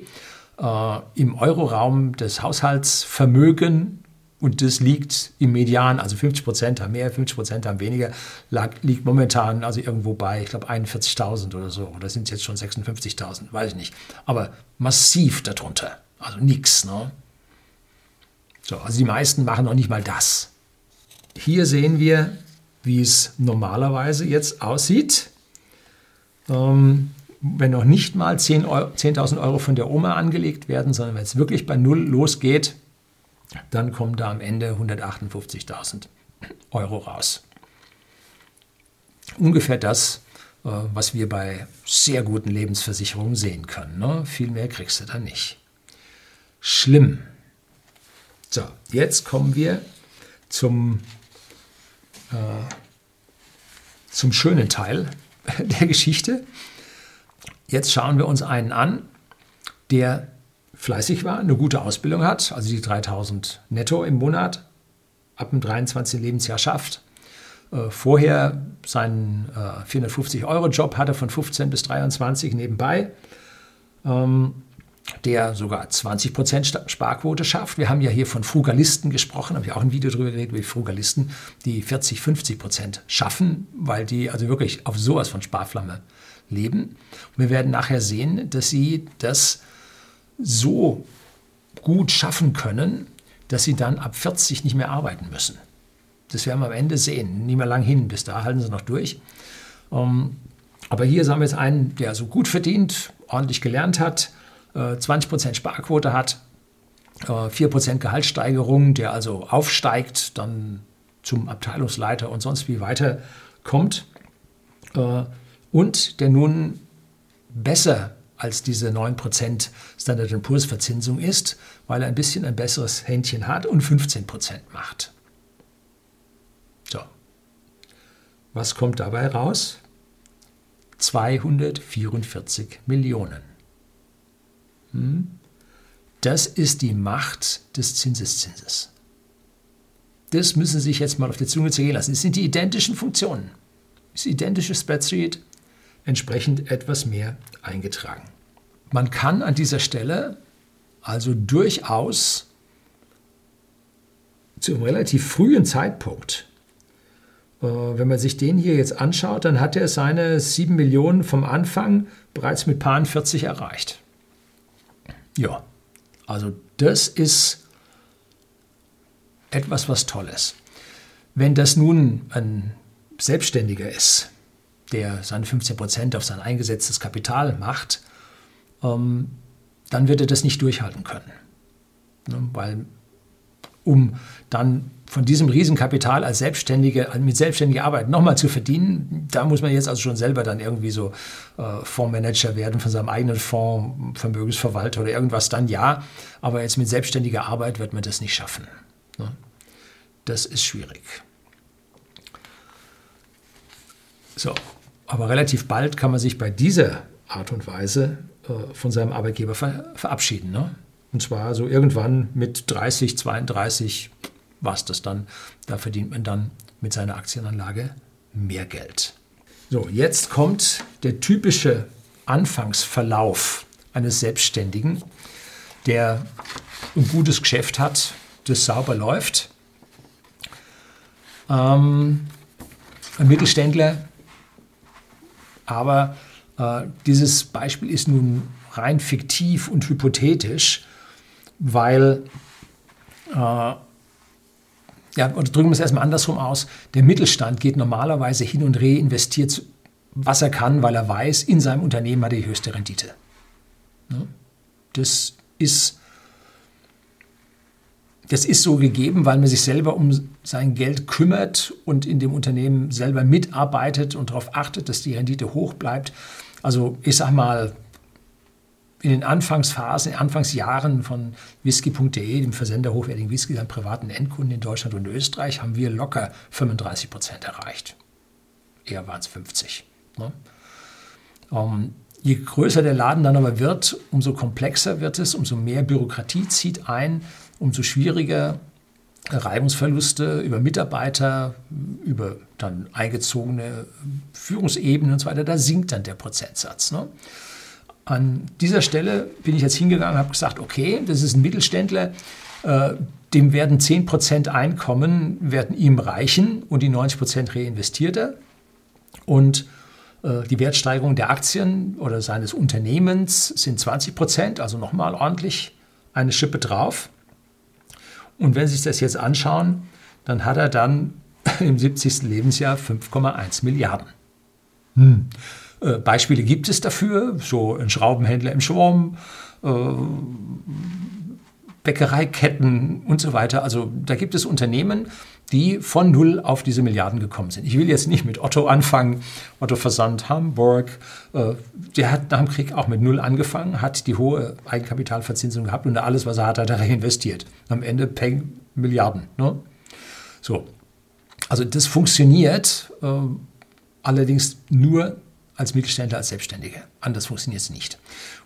äh, im Euroraum das Haushaltsvermögen. Und das liegt im Median, also fünfzig Prozent haben mehr, fünfzig Prozent haben weniger, lag, liegt momentan also irgendwo bei, ich glaube, einundvierzigtausend oder so. Oder sind es jetzt schon sechsundfünfzigtausend, weiß ich nicht. Aber massiv darunter, also nichts. Ne? So, also die meisten machen noch nicht mal das. Hier sehen wir, wie es normalerweise jetzt aussieht. Ähm, wenn noch nicht mal zehntausend Euro von der Oma angelegt werden, sondern wenn es wirklich bei null losgeht, dann kommen da am Ende hundertachtundfünfzigtausend Euro raus. Ungefähr das, was wir bei sehr guten Lebensversicherungen sehen können. Ne? Viel mehr kriegst du da nicht. Schlimm. So, jetzt kommen wir zum, äh, zum schönen Teil der Geschichte. Jetzt schauen wir uns einen an, der fleißig war, eine gute Ausbildung hat, also die dreitausend netto im Monat ab dem dreiundzwanzigsten Lebensjahr schafft. Äh, vorher seinen äh, vierhundertfünfzig-Euro-Job hatte von fünfzehn bis dreiundzwanzig nebenbei, ähm, der sogar zwanzig Prozent Sparquote schafft. Wir haben ja hier von Frugalisten gesprochen, habe ich auch ein Video darüber geredet, wie Frugalisten, die vierzig, fünfzig Prozent schaffen, weil die also wirklich auf sowas von Sparflamme leben. Und wir werden nachher sehen, dass sie das so gut schaffen können, dass sie dann ab vierzig nicht mehr arbeiten müssen. Das werden wir am Ende sehen. Nicht mehr lang hin, bis da halten sie noch durch. Aber hier haben wir jetzt einen, der so gut verdient, ordentlich gelernt hat, zwanzig Prozent Sparquote hat, vier Prozent Gehaltssteigerung, der also aufsteigt, dann zum Abteilungsleiter und sonst wie weiterkommt und der nun besser als diese neun Prozent Standard and Poor's Verzinsung ist, weil er ein bisschen ein besseres Händchen hat und fünfzehn Prozent macht. So, was kommt dabei raus? zweihundertvierundvierzig Millionen. Hm? Das ist die Macht des Zinseszinses. Das müssen Sie sich jetzt mal auf die Zunge zergehen lassen. Es sind die identischen Funktionen. Das identische Spreadsheet, entsprechend etwas mehr eingetragen. Man kann an dieser Stelle also durchaus zu einem relativ frühen Zeitpunkt, äh, wenn man sich den hier jetzt anschaut, dann hat er seine sieben Millionen vom Anfang bereits mit Paaren vierzig erreicht. Ja, also das ist etwas, was Tolles. Wenn das nun ein Selbstständiger ist, der seine fünfzehn Prozent auf sein eingesetztes Kapital macht, ähm, dann wird er das nicht durchhalten können. Ne? Weil um dann von diesem Riesenkapital als Selbstständige, mit selbstständiger Arbeit nochmal zu verdienen, da muss man jetzt also schon selber dann irgendwie so äh, Fondsmanager werden von seinem eigenen Fonds, Vermögensverwalter oder irgendwas, dann ja. Aber jetzt mit selbstständiger Arbeit wird man das nicht schaffen. Ne? Das ist schwierig. So. Aber relativ bald kann man sich bei dieser Art und Weise äh, von seinem Arbeitgeber ver- verabschieden. Ne? Und zwar so irgendwann mit dreißig, zweiunddreißig, was das dann, da verdient man dann mit seiner Aktienanlage mehr Geld. So, jetzt kommt der typische Anfangsverlauf eines Selbstständigen, der ein gutes Geschäft hat, das sauber läuft. Ähm, ein Mittelständler. Aber äh, dieses Beispiel ist nun rein fiktiv und hypothetisch, weil, äh, ja, drücken wir es erstmal andersrum aus, der Mittelstand geht normalerweise hin und reinvestiert, was er kann, weil er weiß, in seinem Unternehmen hat er die höchste Rendite. Ne? Das ist das ist so gegeben, weil man sich selber um sein Geld kümmert und in dem Unternehmen selber mitarbeitet und darauf achtet, dass die Rendite hoch bleibt. Also ich sag mal, in den Anfangsphasen, in den Anfangsjahren von whisky punkt de, dem Versender hochwertigen Whisky an privaten Endkunden in Deutschland und Österreich, haben wir locker fünfunddreißig Prozent erreicht. Eher waren es fünfzig. Ne? Um, je größer der Laden dann aber wird, umso komplexer wird es, umso mehr Bürokratie zieht ein, umso schwieriger Reibungsverluste über Mitarbeiter, über dann eingezogene Führungsebenen und so weiter, da sinkt dann der Prozentsatz. Ne? An dieser Stelle bin ich jetzt hingegangen und habe gesagt, okay, das ist ein Mittelständler, äh, dem werden zehn Prozent Einkommen, werden ihm reichen und die neunzig Prozent reinvestiert er. Und äh, die Wertsteigerung der Aktien oder seines Unternehmens sind zwanzig Prozent, also nochmal ordentlich eine Schippe drauf. Und wenn Sie sich das jetzt anschauen, dann hat er dann im siebzigsten Lebensjahr fünf Komma eins Milliarden. Hm. Äh, Beispiele gibt es dafür, so ein Schraubenhändler im Schwarm, äh, Bäckereiketten und so weiter. Also da gibt es Unternehmen, die von null auf diese Milliarden gekommen sind. Ich will jetzt nicht mit Otto anfangen. Otto Versand, Hamburg, äh, der hat nach dem Krieg auch mit null angefangen, hat die hohe Eigenkapitalverzinsung gehabt und alles, was er hat, hat er reinvestiert. Am Ende peng, Milliarden. Ne? So. Also das funktioniert äh, allerdings nur als Mittelständler, als Selbstständiger. Anders funktioniert es nicht.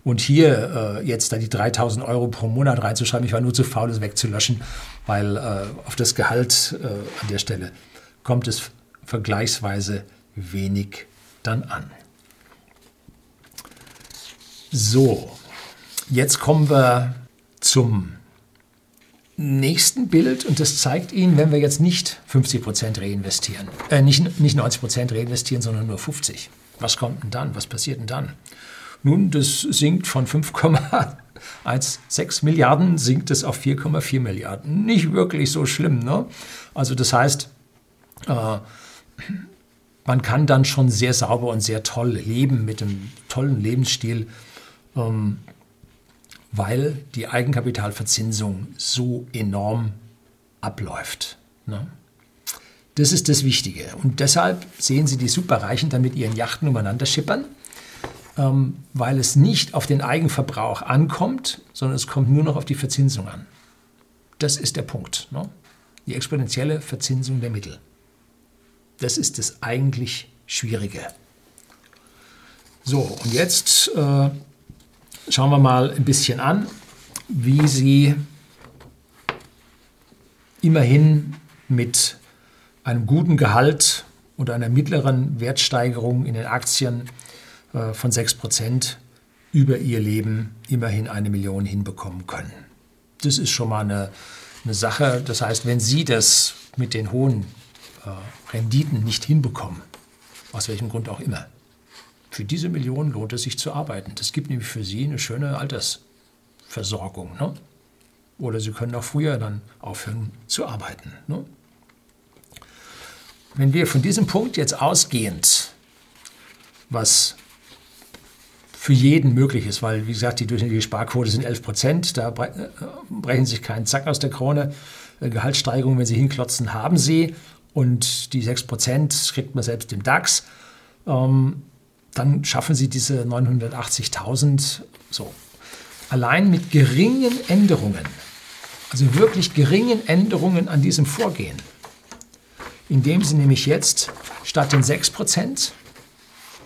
Und hier äh, jetzt da die dreitausend Euro pro Monat reinzuschreiben, ich war nur zu faul, das wegzulöschen, weil äh, auf das Gehalt äh, an der Stelle kommt es vergleichsweise wenig dann an. So, jetzt kommen wir zum nächsten Bild und das zeigt Ihnen, wenn wir jetzt nicht fünfzig Prozent reinvestieren, äh, nicht, nicht neunzig Prozent reinvestieren, sondern nur fünfzig Prozent. Was kommt denn dann? Was passiert denn dann? Nun, das sinkt von fünf Komma sechzehn Milliarden sinkt es auf vier Komma vier Milliarden. Nicht wirklich so schlimm, ne? Also das heißt, äh, man kann dann schon sehr sauber und sehr toll leben mit einem tollen Lebensstil, ähm, weil die Eigenkapitalverzinsung so enorm abläuft, ne? Das ist das Wichtige. Und deshalb sehen Sie die Superreichen dann mit ihren Yachten umeinander schippern, ähm, weil es nicht auf den Eigenverbrauch ankommt, sondern es kommt nur noch auf die Verzinsung an. Das ist der Punkt, ne? Die exponentielle Verzinsung der Mittel. Das ist das eigentlich Schwierige. So, und jetzt äh, schauen wir mal ein bisschen an, wie Sie immerhin mit einem guten Gehalt und einer mittleren Wertsteigerung in den Aktien äh, von sechs Prozent über ihr Leben immerhin eine Million hinbekommen können. Das ist schon mal eine, eine Sache. Das heißt, wenn Sie das mit den hohen äh, Renditen nicht hinbekommen, aus welchem Grund auch immer, für diese Million lohnt es sich zu arbeiten. Das gibt nämlich für Sie eine schöne Altersversorgung, ne? Oder Sie können auch früher dann aufhören zu arbeiten, ne? Wenn wir von diesem Punkt jetzt ausgehend, was für jeden möglich ist, weil, wie gesagt, die durchschnittliche Sparquote sind elf Prozent, da brechen sich keinen Zack aus der Krone. Gehaltssteigerung, wenn Sie hinklotzen, haben Sie. Und die sechs Prozent kriegt man selbst im DAX. Ähm, dann schaffen Sie diese neunhundertachtzigtausend. So. Allein mit geringen Änderungen, also wirklich geringen Änderungen an diesem Vorgehen, indem Sie nämlich jetzt statt den sechs Prozent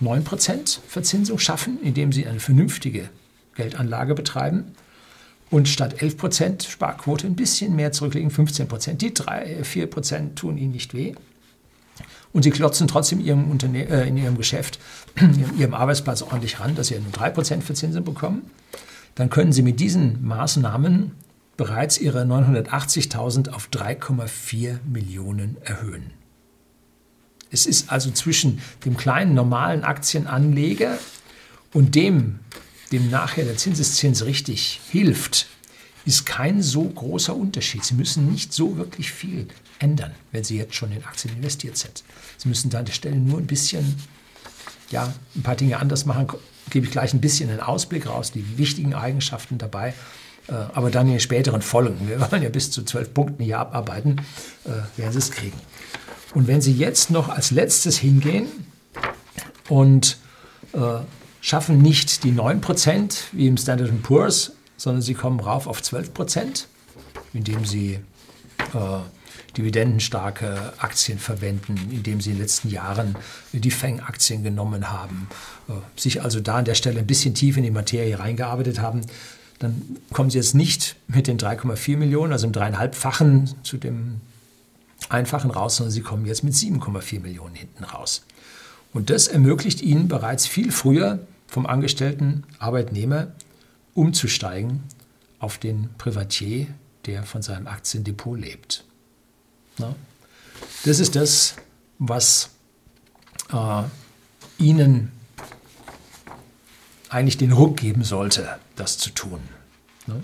neun Prozent Verzinsung schaffen, indem Sie eine vernünftige Geldanlage betreiben und statt elf Prozent Sparquote ein bisschen mehr zurücklegen, fünfzehn Prozent. Die drei, vier Prozent tun Ihnen nicht weh und Sie klotzen trotzdem in Ihrem, Unterne- äh, in Ihrem Geschäft, in Ihrem Arbeitsplatz ordentlich ran, dass Sie nur drei Prozent Verzinsung bekommen. Dann können Sie mit diesen Maßnahmen bereits ihre neunhundertachtzigtausend auf drei Komma vier Millionen erhöhen. Es ist also zwischen dem kleinen normalen Aktienanleger und dem, dem nachher der Zinseszins richtig hilft, ist kein so großer Unterschied. Sie müssen nicht so wirklich viel ändern, wenn Sie jetzt schon in Aktien investiert sind. Sie müssen da an der Stelle nur ein bisschen, ja, ein paar Dinge anders machen. Gebe ich gleich ein bisschen einen Ausblick raus, die wichtigen Eigenschaften dabei. aber dann in den späteren Folgen, wir wollen ja bis zu zwölf Punkten hier abarbeiten, werden Sie es kriegen. Und wenn Sie jetzt noch als letztes hingehen und schaffen nicht die neun Prozent wie im Standard and Poor's, sondern Sie kommen rauf auf zwölf Prozent, indem Sie äh, dividendenstarke Aktien verwenden, indem Sie in den letzten Jahren die F A N G-Aktien genommen haben, äh, sich also da an der Stelle ein bisschen tief in die Materie reingearbeitet haben, dann kommen Sie jetzt nicht mit den drei Komma vier Millionen, also im dreieinhalbfachen zu dem einfachen raus, sondern Sie kommen jetzt mit sieben Komma vier Millionen hinten raus. Und das ermöglicht Ihnen bereits viel früher vom angestellten Arbeitnehmer umzusteigen auf den Privatier, der von seinem Aktiendepot lebt. Na? Das ist das, was äh, Ihnen eigentlich den Ruck geben sollte, das zu tun. Na?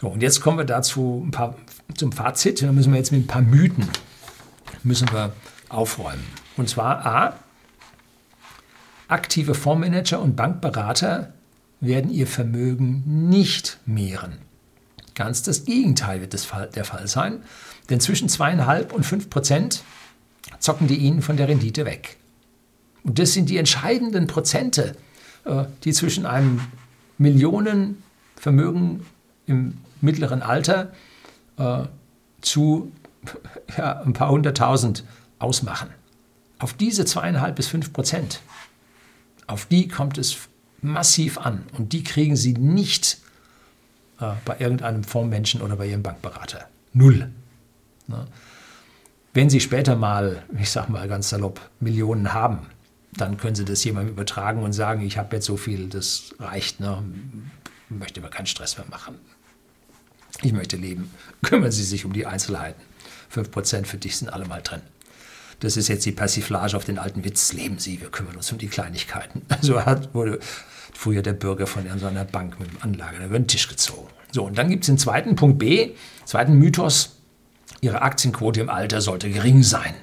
So, und jetzt kommen wir dazu ein paar, zum Fazit. Da müssen wir jetzt mit ein paar Mythen müssen wir aufräumen. Und zwar A, aktive Fondsmanager und Bankberater werden ihr Vermögen nicht mehren. Ganz das Gegenteil wird das Fall, der Fall sein, denn zwischen zweieinhalb und fünf Prozent zocken die ihnen von der Rendite weg. Und das sind die entscheidenden Prozente, die zwischen einem Millionenvermögen im mittleren Alter äh, zu ja, ein paar hunderttausend ausmachen. Auf diese zweieinhalb bis fünf Prozent, auf die kommt es massiv an und die kriegen Sie nicht äh, bei irgendeinem Fondsmenschen oder bei Ihrem Bankberater. Null. Na? Wenn Sie später mal, ich sage mal ganz salopp, Millionen haben, dann können Sie das jemandem übertragen und sagen, ich habe jetzt so viel, das reicht, ne? Ich möchte mir keinen Stress mehr machen. Ich möchte leben. Kümmern Sie sich um die Einzelheiten. fünf Prozent für dich sind alle mal drin. Das ist jetzt die Persiflage auf den alten Witz, leben Sie, wir kümmern uns um die Kleinigkeiten. Also hat, wurde früher der Bürger von irgendeiner Bank mit dem Anlager über den Tisch gezogen. So, und dann gibt es den zweiten Punkt B, zweiten Mythos, Ihre Aktienquote im Alter sollte gering sein.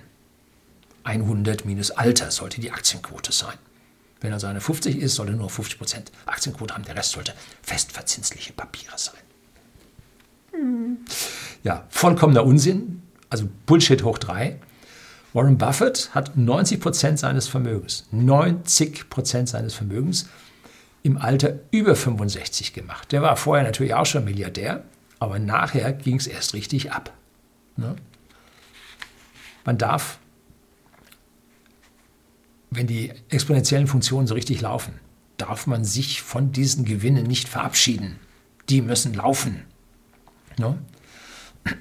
hundert minus Alter sollte die Aktienquote sein. Wenn also eine fünfzig ist, sollte nur fünfzig Prozent Aktienquote haben, der Rest sollte festverzinsliche Papiere sein. Mhm. Ja, vollkommener Unsinn, also Bullshit hoch drei. Warren Buffett hat neunzig Prozent seines Vermögens, neunzig Prozent seines Vermögens im Alter über fünfundsechzig gemacht. Der war vorher natürlich auch schon Milliardär, aber nachher ging es erst richtig ab. Ne? Man darf, wenn die exponentiellen Funktionen so richtig laufen, darf man sich von diesen Gewinnen nicht verabschieden. Die müssen laufen. Ne?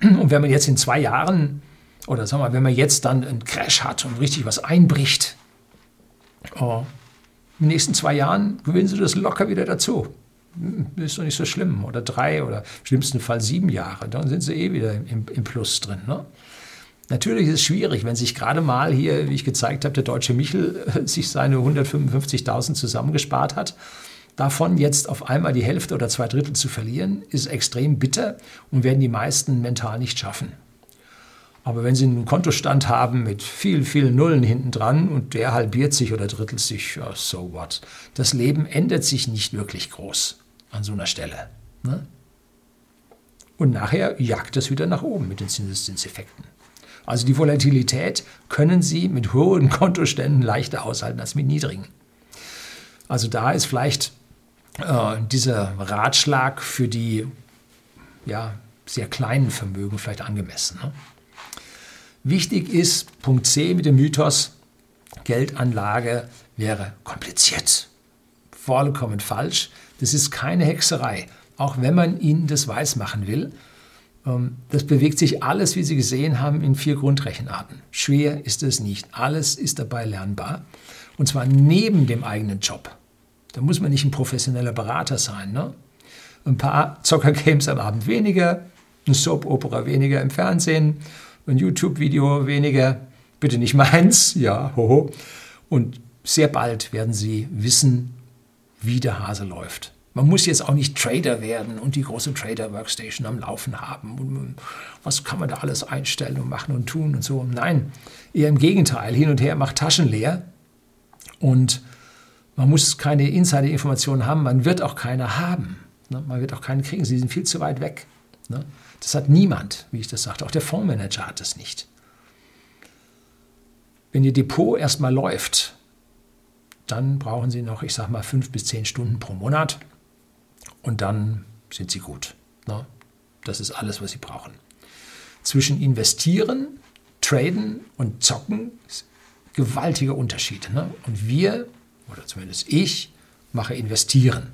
Und wenn man jetzt in zwei Jahren... Oder sagen wir mal, wenn man jetzt dann einen Crash hat und richtig was einbricht, oh, in den nächsten zwei Jahren gewinnen Sie das locker wieder dazu. Das ist doch nicht so schlimm. Oder drei oder im schlimmsten Fall sieben Jahre. Dann sind Sie eh wieder im, im Plus drin. Ne? Natürlich ist es schwierig, wenn sich gerade mal hier, wie ich gezeigt habe, der deutsche Michel äh, sich seine hundertfünfundfünfzigtausend zusammengespart hat. Davon jetzt auf einmal die Hälfte oder zwei Drittel zu verlieren, ist extrem bitter und werden die meisten mental nicht schaffen. Aber wenn Sie einen Kontostand haben mit vielen, vielen Nullen hinten dran und der halbiert sich oder drittelt sich, ja, so what? Das Leben ändert sich nicht wirklich groß an so einer Stelle. Ne? Und nachher jagt es wieder nach oben mit den Zinseszinseffekten. Also die Volatilität können Sie mit hohen Kontoständen leichter aushalten als mit niedrigen. Also da ist vielleicht äh, dieser Ratschlag für die ja, sehr kleinen Vermögen vielleicht angemessen. Ne? Wichtig ist, Punkt C mit dem Mythos, Geldanlage wäre kompliziert. Vollkommen falsch. Das ist keine Hexerei, auch wenn man Ihnen das weismachen will. Das bewegt sich alles, wie Sie gesehen haben, in vier Grundrechenarten. Schwer ist es nicht. Alles ist dabei lernbar. Und zwar neben dem eigenen Job. Da muss man nicht ein professioneller Berater sein. Ne? Ein paar Zocker-Games am Abend weniger, eine Soap-Opera weniger im Fernsehen, ein YouTube-Video weniger, bitte nicht meins, ja, hoho. Und sehr bald werden Sie wissen, wie der Hase läuft. Man muss jetzt auch nicht Trader werden und die große Trader-Workstation am Laufen haben. Und was kann man da alles einstellen und machen und tun und so? Nein, eher im Gegenteil, hin und her macht Taschen leer. Und man muss keine Insider-Informationen haben, man wird auch keine haben. Ne? Man wird auch keinen kriegen, sie sind viel zu weit weg. Ne? Das hat niemand, wie ich das sagte. Auch der Fondsmanager hat es nicht. Wenn Ihr Depot erstmal läuft, dann brauchen Sie noch, ich sag mal, fünf bis zehn Stunden pro Monat und dann sind Sie gut. Ne? Das ist alles, was Sie brauchen. Zwischen investieren, traden und zocken ist ein gewaltiger Unterschied. Ne? Und wir, oder zumindest ich, mache investieren.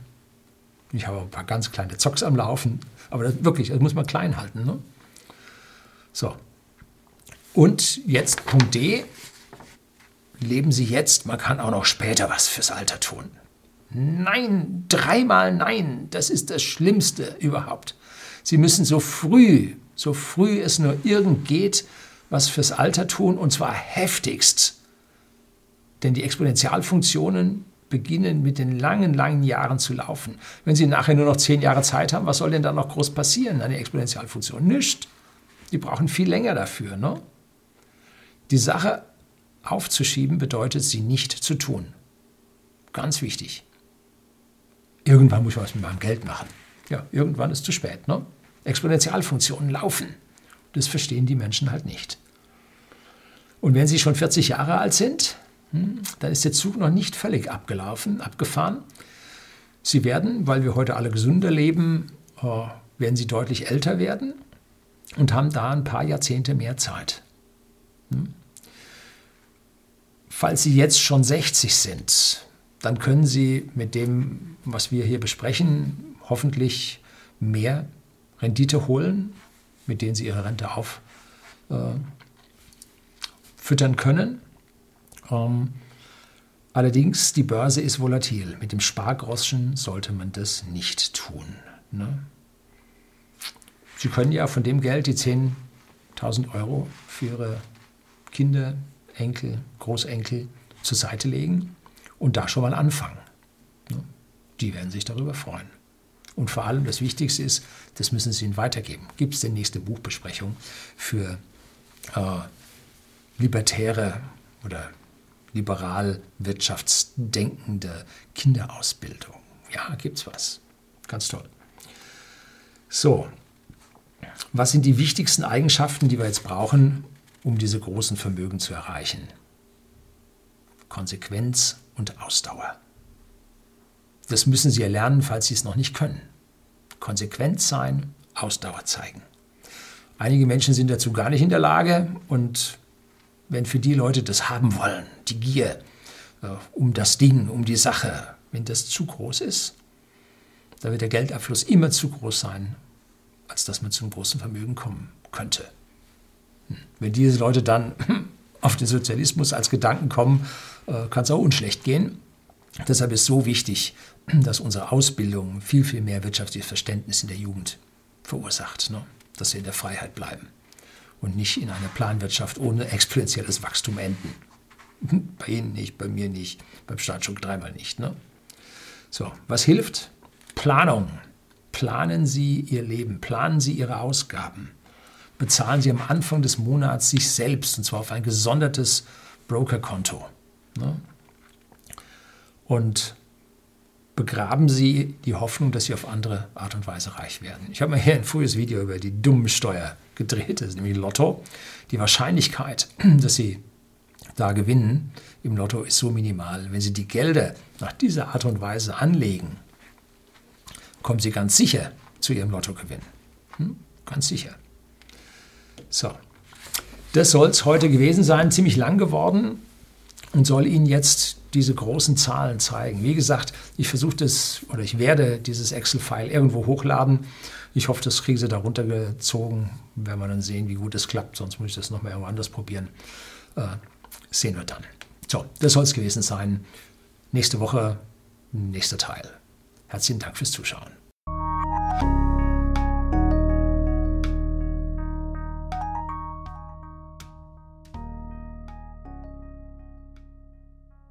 Ich habe ein paar ganz kleine Zocks am Laufen, aber das, wirklich, das muss man klein halten. Ne? So. Und jetzt Punkt D. Leben Sie jetzt, man kann auch noch später was fürs Alter tun. Nein, dreimal nein, das ist das Schlimmste überhaupt. Sie müssen so früh, so früh es nur irgend geht, was fürs Alter tun, und zwar heftigst. Denn die Exponentialfunktionen beginnen mit den langen, langen Jahren zu laufen. Wenn Sie nachher nur noch zehn Jahre Zeit haben, was soll denn da noch groß passieren an der Exponentialfunktion? Nichts. Die brauchen viel länger dafür. Ne? Die Sache aufzuschieben bedeutet, sie nicht zu tun. Ganz wichtig. Irgendwann muss ich was mit meinem Geld machen. Ja, irgendwann ist es zu spät. Ne? Exponentialfunktionen laufen. Das verstehen die Menschen halt nicht. Und wenn sie schon vierzig Jahre alt sind, dann ist der Zug noch nicht völlig abgelaufen, abgefahren. Sie werden, weil wir heute alle gesünder leben, werden sie deutlich älter werden und haben da ein paar Jahrzehnte mehr Zeit. Falls Sie jetzt schon sechzig sind, dann können Sie mit dem, was wir hier besprechen, hoffentlich mehr Rendite holen, mit denen Sie Ihre Rente auffüttern können. Um, allerdings, die Börse ist volatil. Mit dem Spargroschen sollte man das nicht tun. Ne? Sie können ja von dem Geld die zehntausend Euro für Ihre Kinder, Enkel, Großenkel zur Seite legen und da schon mal anfangen. Ne? Die werden sich darüber freuen. Und vor allem das Wichtigste ist, das müssen Sie ihnen weitergeben. Gibt es denn nächste Buchbesprechung für äh, libertäre oder liberal wirtschaftsdenkende Kinderausbildung. Ja, gibt's was. Ganz toll. So, was sind die wichtigsten Eigenschaften, die wir jetzt brauchen, um diese großen Vermögen zu erreichen? Konsequenz und Ausdauer. Das müssen Sie erlernen, falls Sie es noch nicht können. Konsequent sein, Ausdauer zeigen. Einige Menschen sind dazu gar nicht in der Lage, und wenn für die Leute das haben wollen, die Gier äh, um das Ding, um die Sache, wenn das zu groß ist, dann wird der Geldabfluss immer zu groß sein, als dass man zum großen Vermögen kommen könnte. Wenn diese Leute dann auf den Sozialismus als Gedanken kommen, äh, kann es auch unschlecht gehen. Deshalb ist so wichtig, dass unsere Ausbildung viel, viel mehr wirtschaftliches Verständnis in der Jugend verursacht, ne? Dass sie in der Freiheit bleiben und nicht in einer Planwirtschaft ohne exponentielles Wachstum enden. Bei Ihnen nicht, bei mir nicht, beim Staat schon dreimal nicht. Ne? So, was hilft? Planung. Planen Sie Ihr Leben, planen Sie Ihre Ausgaben. Bezahlen Sie am Anfang des Monats sich selbst, und zwar auf ein gesondertes Brokerkonto. Ne? Und begraben Sie die Hoffnung, dass Sie auf andere Art und Weise reich werden. Ich habe mal hier ein frühes Video über die dummen Steuer gedreht, das ist nämlich Lotto. Die Wahrscheinlichkeit, dass Sie da gewinnen im Lotto, ist so minimal. Wenn Sie die Gelder nach dieser Art und Weise anlegen, kommen Sie ganz sicher zu Ihrem Lottogewinn. Hm? Ganz sicher. So, das soll es heute gewesen sein, ziemlich lang geworden, und soll Ihnen jetzt diese großen Zahlen zeigen. Wie gesagt, ich versuche das, oder ich werde dieses Excel-File irgendwo hochladen. Ich hoffe, das kriegen Sie da runtergezogen. Werden wir dann sehen, wie gut es klappt. Sonst muss ich das nochmal irgendwo anders probieren. Äh, sehen wir dann. So, das soll es gewesen sein. Nächste Woche, nächster Teil. Herzlichen Dank fürs Zuschauen.